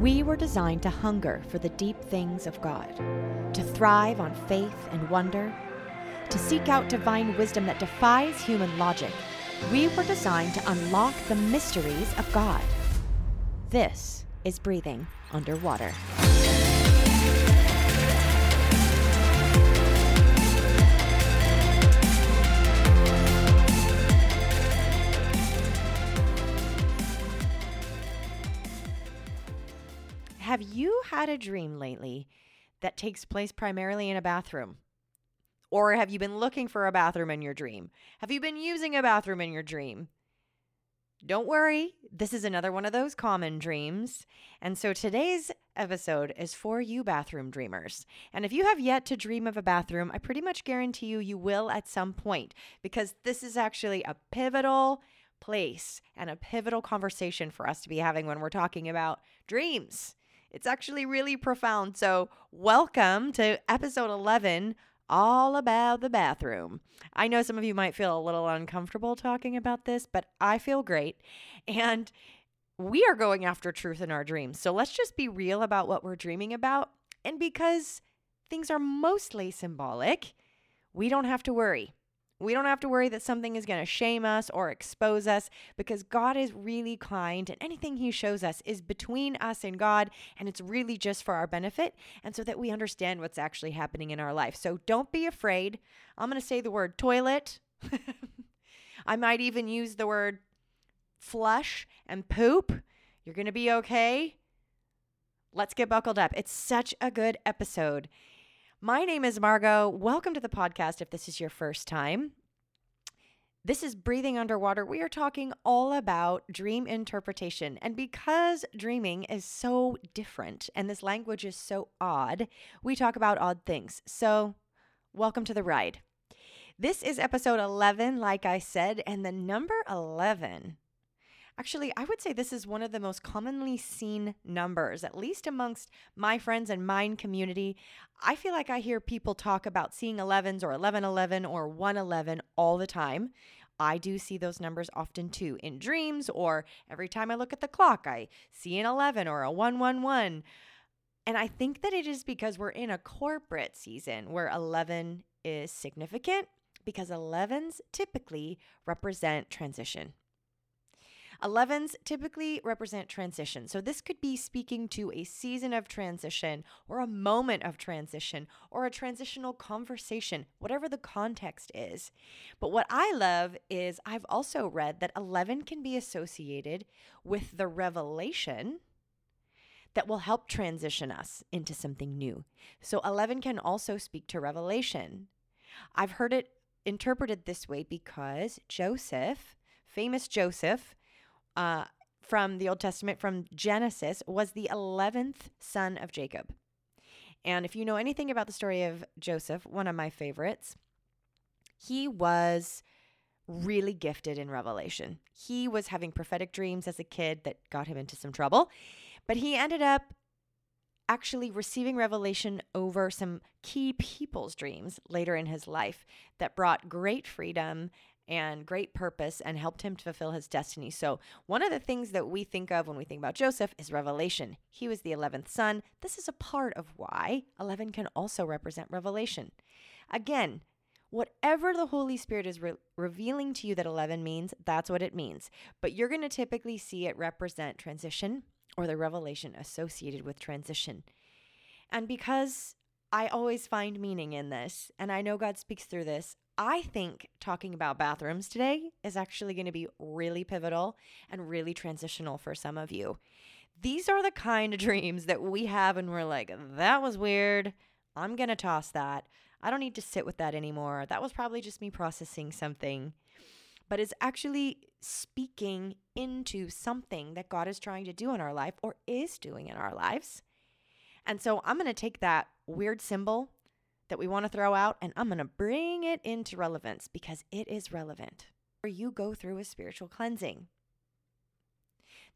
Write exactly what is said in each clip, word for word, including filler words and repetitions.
We were designed to hunger for the deep things of God, to thrive on faith and wonder, to seek out divine wisdom that defies human logic. We were designed to unlock the mysteries of God. This is Breathing Underwater. Have you had a dream lately that takes place primarily in a bathroom? Or have you been looking for a bathroom in your dream? Have you been using a bathroom in your dream? Don't worry, this is another one of those common dreams. And so today's episode is for you bathroom dreamers. And if you have yet to dream of a bathroom, I pretty much guarantee you you will at some point, because this is actually a pivotal place and a pivotal conversation for us to be having when we're talking about dreams. It's actually really profound. So welcome to episode eleven, all about the bathroom. I know some of you might feel a little uncomfortable talking about this, but I feel great. And we are going after truth in our dreams. So let's just be real about what we're dreaming about. And because things are mostly symbolic, we don't have to worry. We don't have to worry that something is going to shame us or expose us, because God is really kind, and anything he shows us is between us and God, and it's really just for our benefit and so that we understand what's actually happening in our life. So don't be afraid. I'm going to say the word toilet. I might even use the word flush and poop. You're going to be okay. Let's get buckled up. It's such a good episode. My name is Margo. Welcome to the podcast if this is your first time. This is Breathing Underwater. We are talking all about dream interpretation. And because dreaming is so different and this language is so odd, we talk about odd things. So welcome to the ride. This is episode eleven, like I said, and the number eleven. Actually, I would say this is one of the most commonly seen numbers, at least amongst my friends and mine community. I feel like I hear people talk about seeing elevens or eleven eleven or one eleven all the time. I do see those numbers often too in dreams, or every time I look at the clock, I see an eleven or a one one one. And I think that it is because we're in a corporate season where eleven is significant, because elevens typically represent transition. elevens typically represent transition. So this could be speaking to a season of transition, or a moment of transition, or a transitional conversation, whatever the context is. But what I love is I've also read that eleven can be associated with the revelation that will help transition us into something new. So eleven can also speak to revelation. I've heard it interpreted this way because Joseph, famous Joseph, Uh, from the Old Testament, from Genesis, was the eleventh son of Jacob. And if you know anything about the story of Joseph, one of my favorites, he was really gifted in revelation. He was having prophetic dreams as a kid that got him into some trouble, but he ended up actually receiving revelation over some key people's dreams later in his life that brought great freedom and great purpose and helped him to fulfill his destiny. So one of the things that we think of when we think about Joseph is revelation. He was the eleventh son. This is a part of why eleven can also represent revelation. Again, whatever the Holy Spirit is re- revealing to you that eleven means, that's what it means. But you're going to typically see it represent transition, or the revelation associated with transition. And because I always find meaning in this, and I know God speaks through this, I think talking about bathrooms today is actually going to be really pivotal and really transitional for some of you. These are the kind of dreams that we have and we're like, that was weird. I'm going to toss that. I don't need to sit with that anymore. That was probably just me processing something. But it's actually speaking into something that God is trying to do in our life, or is doing in our lives. And so I'm going to take that weird symbol that we want to throw out, and I'm going to bring it into relevance, because it is relevant. Or you go through a spiritual cleansing.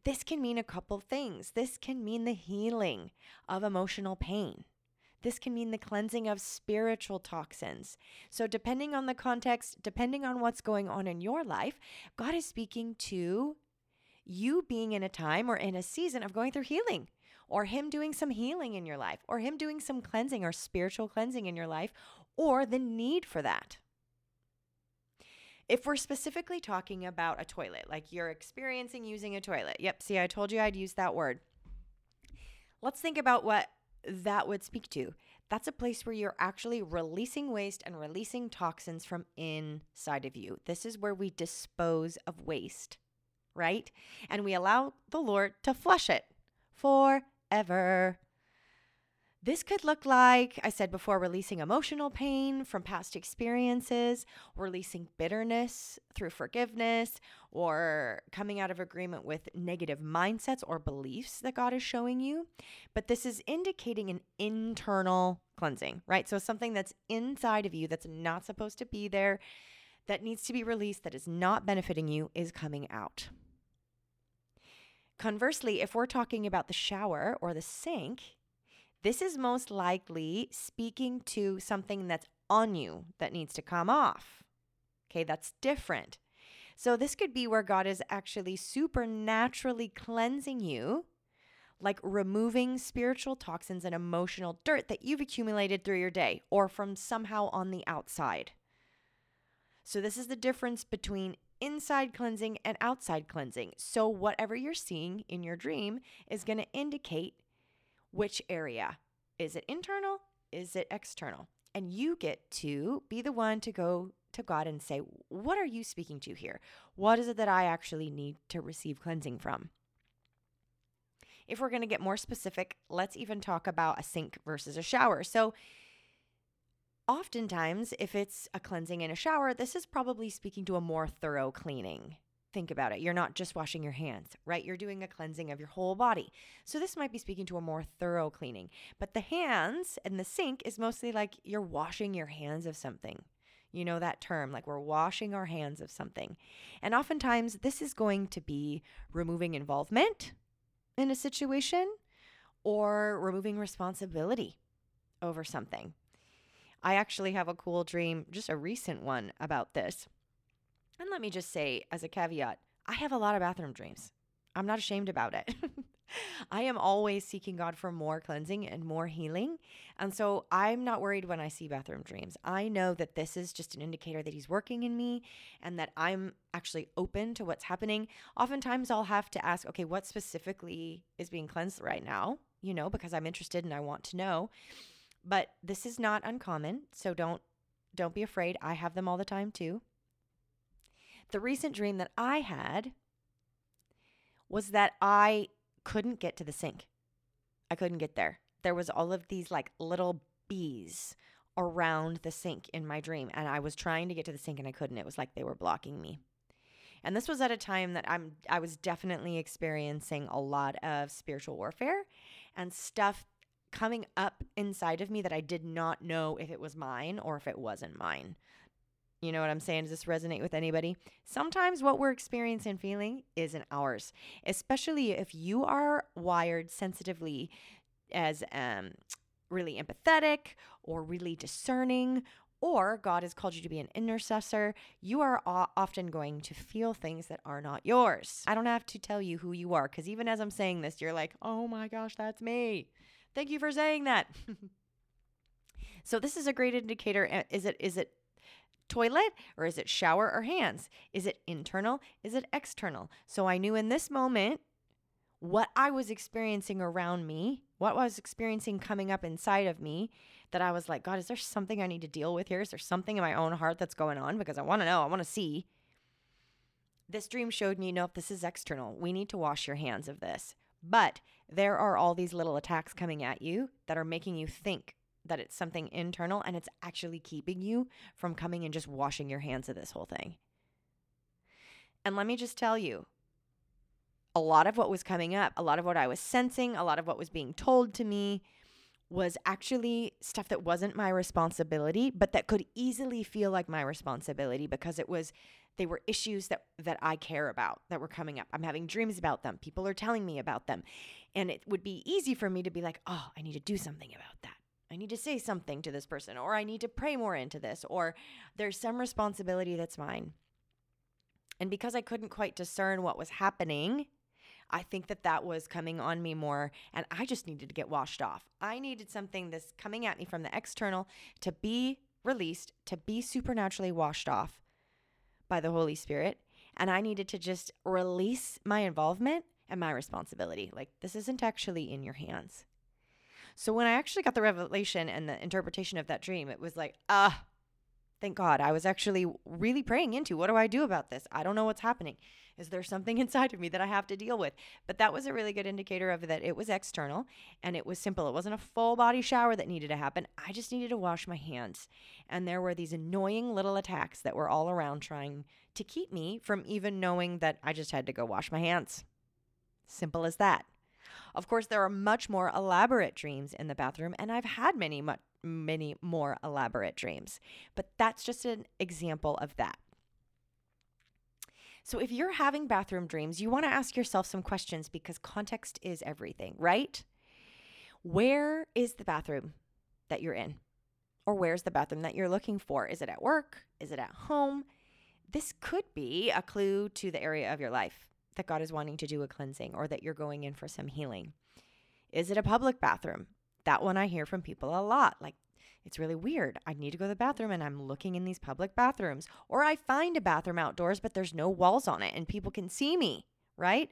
This can mean a couple things. This can mean the healing of emotional pain. This can mean the cleansing of spiritual toxins. So depending on the context, depending on what's going on in your life, God is speaking to you being in a time or in a season of going through healing, or him doing some healing in your life, or him doing some cleansing or spiritual cleansing in your life, or the need for that. If we're specifically talking about a toilet, like you're experiencing using a toilet. Yep, see, I told you I'd use that word. Let's think about what that would speak to. That's a place where you're actually releasing waste and releasing toxins from inside of you. This is where we dispose of waste, right? And we allow the Lord to flush it forever. This could look like, I said before, releasing emotional pain from past experiences, releasing bitterness through forgiveness, or coming out of agreement with negative mindsets or beliefs that God is showing you. But this is indicating an internal cleansing, right? So something that's inside of you that's not supposed to be there, that needs to be released, that is not benefiting you, is coming out. Conversely, if we're talking about the shower or the sink, this is most likely speaking to something that's on you that needs to come off. Okay, that's different. So this could be where God is actually supernaturally cleansing you, like removing spiritual toxins and emotional dirt that you've accumulated through your day or from somehow on the outside. So this is the difference between inside cleansing and outside cleansing. So whatever you're seeing in your dream is going to indicate which area. Is it internal? Is it external? And you get to be the one to go to God and say, what are you speaking to here? What is it that I actually need to receive cleansing from? If we're going to get more specific, let's even talk about a sink versus a shower. So oftentimes, if it's a cleansing in a shower, this is probably speaking to a more thorough cleaning. Think about it. You're not just washing your hands, right? You're doing a cleansing of your whole body. So this might be speaking to a more thorough cleaning. But the hands and the sink is mostly like you're washing your hands of something. You know that term, like we're washing our hands of something. And oftentimes, this is going to be removing involvement in a situation or removing responsibility over something. I actually have a cool dream, just a recent one about this. And let me just say, as a caveat, I have a lot of bathroom dreams. I'm not ashamed about it. I am always seeking God for more cleansing and more healing. And so I'm not worried when I see bathroom dreams. I know that this is just an indicator that he's working in me and that I'm actually open to what's happening. Oftentimes I'll have to ask, okay, what specifically is being cleansed right now? You know, because I'm interested and I want to know. But this is not uncommon, so don't don't be afraid. I have them all the time too. The recent dream that I had was that I couldn't get to the sink. I couldn't get there. There was all of these like little bees around the sink in my dream, and I was trying to get to the sink and I couldn't. It was like they were blocking me. And this was at a time that I'm I was definitely experiencing a lot of spiritual warfare and stuff coming up inside of me that I did not know if it was mine or if it wasn't mine. You know what I'm saying? Does this resonate with anybody? Sometimes what we're experiencing and feeling isn't ours, especially if you are wired sensitively as um, really empathetic or really discerning, or God has called you to be an intercessor. You are often going to feel things that are not yours. I don't have to tell you who you are, because even as I'm saying this, you're like, oh my gosh, that's me. Thank you for saying that. So this is a great indicator. Is it? Is it toilet, or is it shower or hands? Is it internal? Is it external? So I knew in this moment what I was experiencing around me, what I was experiencing coming up inside of me, that I was like, God, is there something I need to deal with here? Is there something in my own heart that's going on? Because I want to know. I want to see. This dream showed me, no, this is external. We need to wash your hands of this. But there are all these little attacks coming at you that are making you think that it's something internal, and it's actually keeping you from coming and just washing your hands of this whole thing. And let me just tell you, a lot of what was coming up, a lot of what I was sensing, a lot of what was being told to me was actually stuff that wasn't my responsibility, but that could easily feel like my responsibility because it was, they were issues that, that I care about that were coming up. I'm having dreams about them. People are telling me about them. And it would be easy for me to be like, oh, I need to do something about that. I need to say something to this person, or I need to pray more into this, or there's some responsibility that's mine. And because I couldn't quite discern what was happening, I think that that was coming on me more, and I just needed to get washed off. I needed something that's coming at me from the external to be released, to be supernaturally washed off by the Holy Spirit, and I needed to just release my involvement and my responsibility. Like, this isn't actually in your hands. So when I actually got the revelation and the interpretation of that dream, it was like, ah, uh, thank God. I was actually really praying into, what do I do about this? I don't know what's happening. Is there something inside of me that I have to deal with? But that was a really good indicator of that it was external and it was simple. It wasn't a full body shower that needed to happen. I just needed to wash my hands. And there were these annoying little attacks that were all around trying to keep me from even knowing that I just had to go wash my hands. Simple as that. Of course, there are much more elaborate dreams in the bathroom, and I've had many, much, many more elaborate dreams. But that's just an example of that. So if you're having bathroom dreams, you want to ask yourself some questions, because context is everything, right? Where is the bathroom that you're in? Or where's the bathroom that you're looking for? Is it at work? Is it at home? This could be a clue to the area of your life that God is wanting to do a cleansing, or that you're going in for some healing. Is it a public bathroom? That one I hear from people a lot. Like, it's really weird. I need to go to the bathroom and I'm looking in these public bathrooms. Or I find a bathroom outdoors, but there's no walls on it and people can see me, right?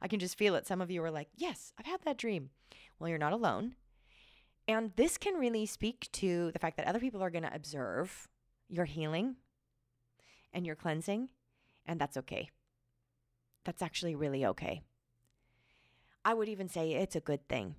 I can just feel it. Some of you are like, yes, I've had that dream. Well, you're not alone. And this can really speak to the fact that other people are going to observe your healing and your cleansing, and that's okay. That's actually really okay. I would even say it's a good thing.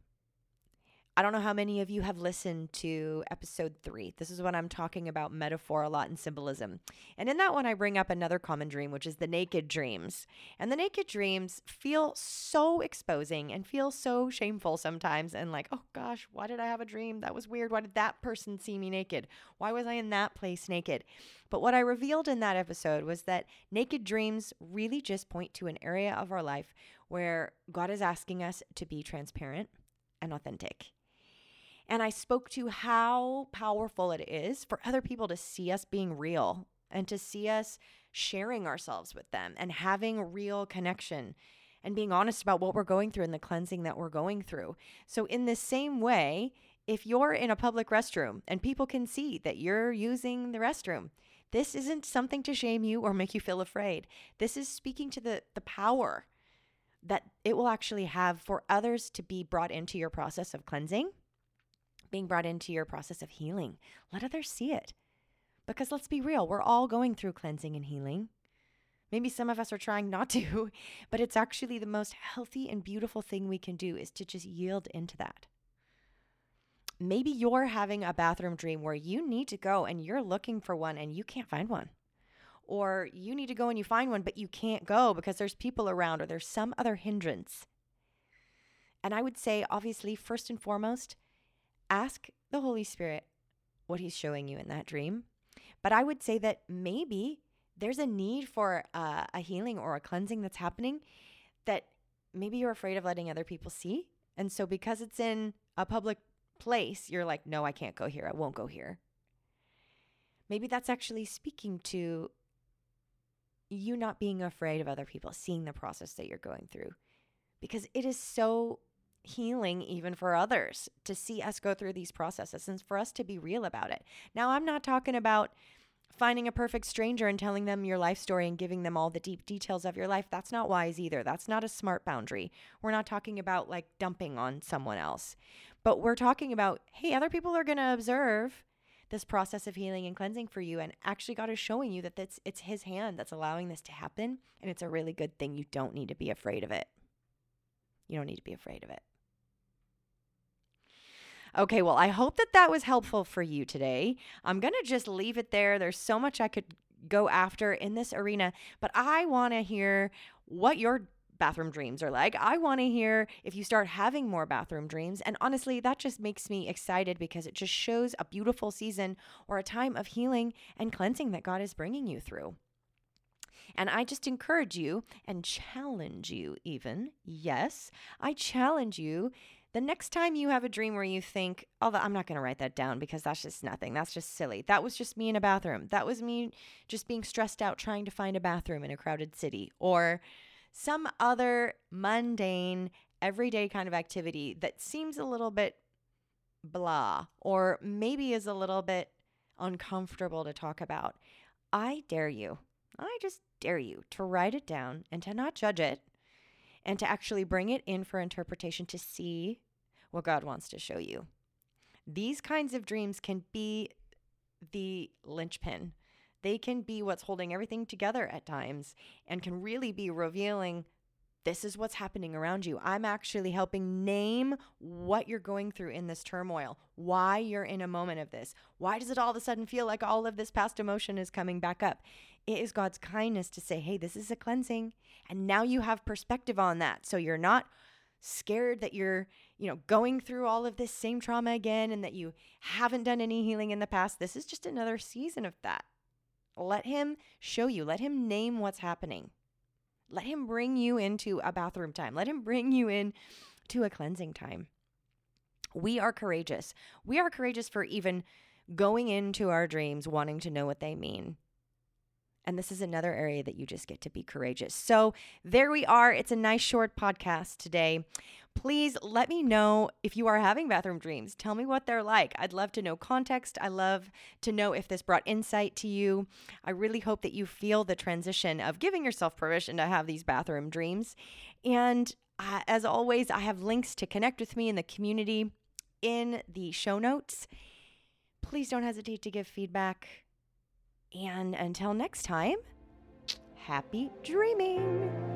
I don't know how many of you have listened to episode three. This is when I'm talking about metaphor a lot and symbolism. And in that one, I bring up another common dream, which is the naked dreams. And the naked dreams feel so exposing and feel so shameful sometimes. And like, oh gosh, why did I have a dream? That was weird. Why did that person see me naked? Why was I in that place naked? But what I revealed in that episode was that naked dreams really just point to an area of our life where God is asking us to be transparent and authentic. And I spoke to how powerful it is for other people to see us being real and to see us sharing ourselves with them and having real connection and being honest about what we're going through and the cleansing that we're going through. So in the same way, if you're in a public restroom and people can see that you're using the restroom, this isn't something to shame you or make you feel afraid. This is speaking to the, the power that it will actually have for others to be brought into your process of cleansing, being brought into your process of healing. Let others see it. Because let's be real, we're all going through cleansing and healing. Maybe some of us are trying not to, but it's actually the most healthy and beautiful thing we can do is to just yield into that. Maybe you're having a bathroom dream where you need to go and you're looking for one and you can't find one. Or you need to go and you find one, but you can't go because there's people around or there's some other hindrance. And I would say, obviously, first and foremost, ask the Holy Spirit what he's showing you in that dream. But I would say that maybe there's a need for uh, a healing or a cleansing that's happening that maybe you're afraid of letting other people see. And so because it's in a public place, you're like, no, I can't go here. I won't go here. Maybe that's actually speaking to you not being afraid of other people seeing the process that you're going through, because it is so healing even for others to see us go through these processes and for us to be real about it. Now, I'm not talking about finding a perfect stranger and telling them your life story and giving them all the deep details of your life. That's not wise either. That's not a smart boundary. We're not talking about like dumping on someone else, but we're talking about, hey, other people are going to observe this process of healing and cleansing for you. And actually God is showing you that that's, it's his hand that's allowing this to happen. And it's a really good thing. You don't need to be afraid of it. You don't need to be afraid of it. Okay, well, I hope that that was helpful for you today. I'm going to just leave it there. There's so much I could go after in this arena, but I want to hear what your bathroom dreams are like. I want to hear if you start having more bathroom dreams. And honestly, that just makes me excited because it just shows a beautiful season or a time of healing and cleansing that God is bringing you through. And I just encourage you and challenge you even. Yes, I challenge you. The next time you have a dream where you think, although I'm not going to write that down because that's just nothing. That's just silly. That was just me in a bathroom. That was me just being stressed out trying to find a bathroom in a crowded city. Or some other mundane, everyday kind of activity that seems a little bit blah or maybe is a little bit uncomfortable to talk about, I dare you, I just dare you to write it down and to not judge it and to actually bring it in for interpretation to see what God wants to show you. These kinds of dreams can be the linchpin. They can be what's holding everything together at times and can really be revealing, this is what's happening around you. I'm actually helping name what you're going through in this turmoil, why you're in a moment of this. Why does it all of a sudden feel like all of this past emotion is coming back up? It is God's kindness to say, hey, this is a cleansing. And now you have perspective on that. So you're not scared that you're, you know, going through all of this same trauma again and that you haven't done any healing in the past. This is just another season of that. Let him show you. Let him name what's happening. Let him bring you into a bathroom time. Let him bring you in to a cleansing time. We are courageous. We are courageous for even going into our dreams, wanting to know what they mean. And this is another area that you just get to be courageous. So there we are. It's a nice short podcast today. Please let me know if you are having bathroom dreams. Tell me what they're like. I'd love to know context. I love to know if this brought insight to you. I really hope that you feel the transition of giving yourself permission to have these bathroom dreams. And uh, as always, I have links to connect with me in the community in the show notes. Please don't hesitate to give feedback. And until next time, happy dreaming.